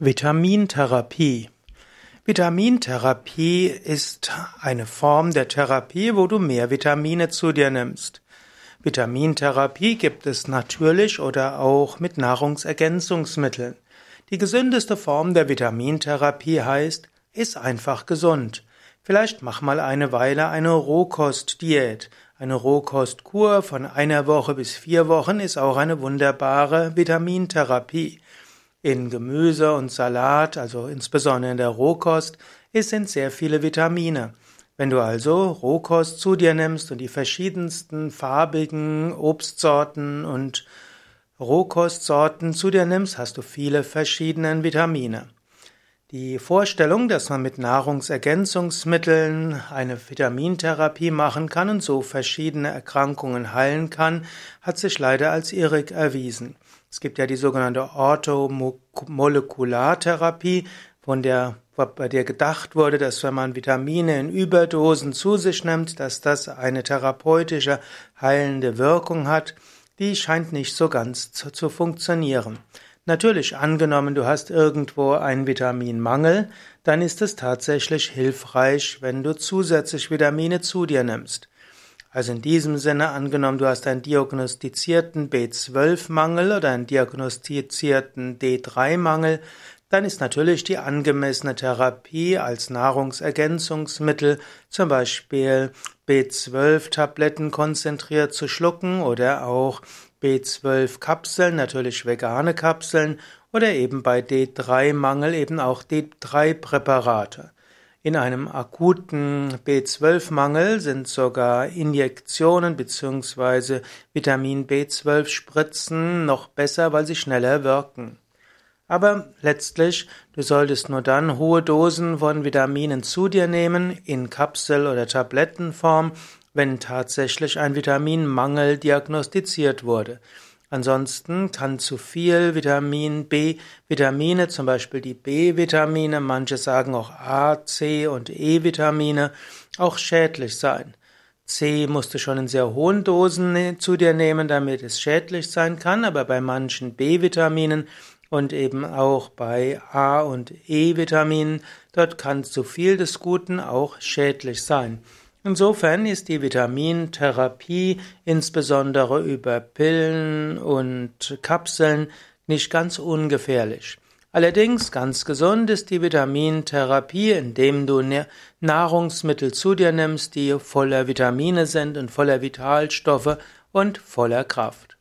Vitamintherapie. Vitamintherapie ist eine Form der Therapie, wo du mehr Vitamine zu dir nimmst. Vitamintherapie gibt es natürlich oder auch mit Nahrungsergänzungsmitteln. Die gesündeste Form der Vitamintherapie heißt, iss einfach gesund. Vielleicht mach mal eine Weile eine Rohkostdiät. Eine Rohkostkur von 1 Woche bis 4 Wochen ist auch eine wunderbare Vitamintherapie. In Gemüse und Salat, also insbesondere in der Rohkost, sind sehr viele Vitamine. Wenn du also Rohkost zu dir nimmst und die verschiedensten farbigen Obstsorten und Rohkostsorten zu dir nimmst, hast du viele verschiedene Vitamine. Die Vorstellung, dass man mit Nahrungsergänzungsmitteln eine Vitamintherapie machen kann und so verschiedene Erkrankungen heilen kann, hat sich leider als irrig erwiesen. Es gibt ja die sogenannte Orthomolekulartherapie, bei der gedacht wurde, dass wenn man Vitamine in Überdosen zu sich nimmt, dass das eine therapeutische, heilende Wirkung hat. Die scheint nicht so ganz zu funktionieren. Natürlich, angenommen, du hast irgendwo einen Vitaminmangel, dann ist es tatsächlich hilfreich, wenn du zusätzlich Vitamine zu dir nimmst. Also in diesem Sinne, angenommen, du hast einen diagnostizierten B12-Mangel oder einen diagnostizierten D3-Mangel, dann ist natürlich die angemessene Therapie als Nahrungsergänzungsmittel, zum Beispiel B12-Tabletten konzentriert zu schlucken oder auch B12-Kapseln, natürlich vegane Kapseln oder eben bei D3-Mangel eben auch D3-Präparate. In einem akuten B12-Mangel sind sogar Injektionen bzw. Vitamin B12-Spritzen noch besser, weil sie schneller wirken. Aber letztlich, du solltest nur dann hohe Dosen von Vitaminen zu dir nehmen, in Kapsel- oder Tablettenform, wenn tatsächlich ein Vitaminmangel diagnostiziert wurde. Ansonsten kann zu viel Vitamin B, Vitamine, zum Beispiel die B-Vitamine, manche sagen auch A, C und E-Vitamine, auch schädlich sein. C musst du schon in sehr hohen Dosen zu dir nehmen, damit es schädlich sein kann, aber bei manchen B-Vitaminen und eben auch bei A- und E-Vitaminen, dort kann zu viel des Guten auch schädlich sein. Insofern ist die Vitamintherapie, insbesondere über Pillen und Kapseln, nicht ganz ungefährlich. Allerdings ganz gesund ist die Vitamintherapie, indem du Nahrungsmittel zu dir nimmst, die voller Vitamine sind und voller Vitalstoffe und voller Kraft.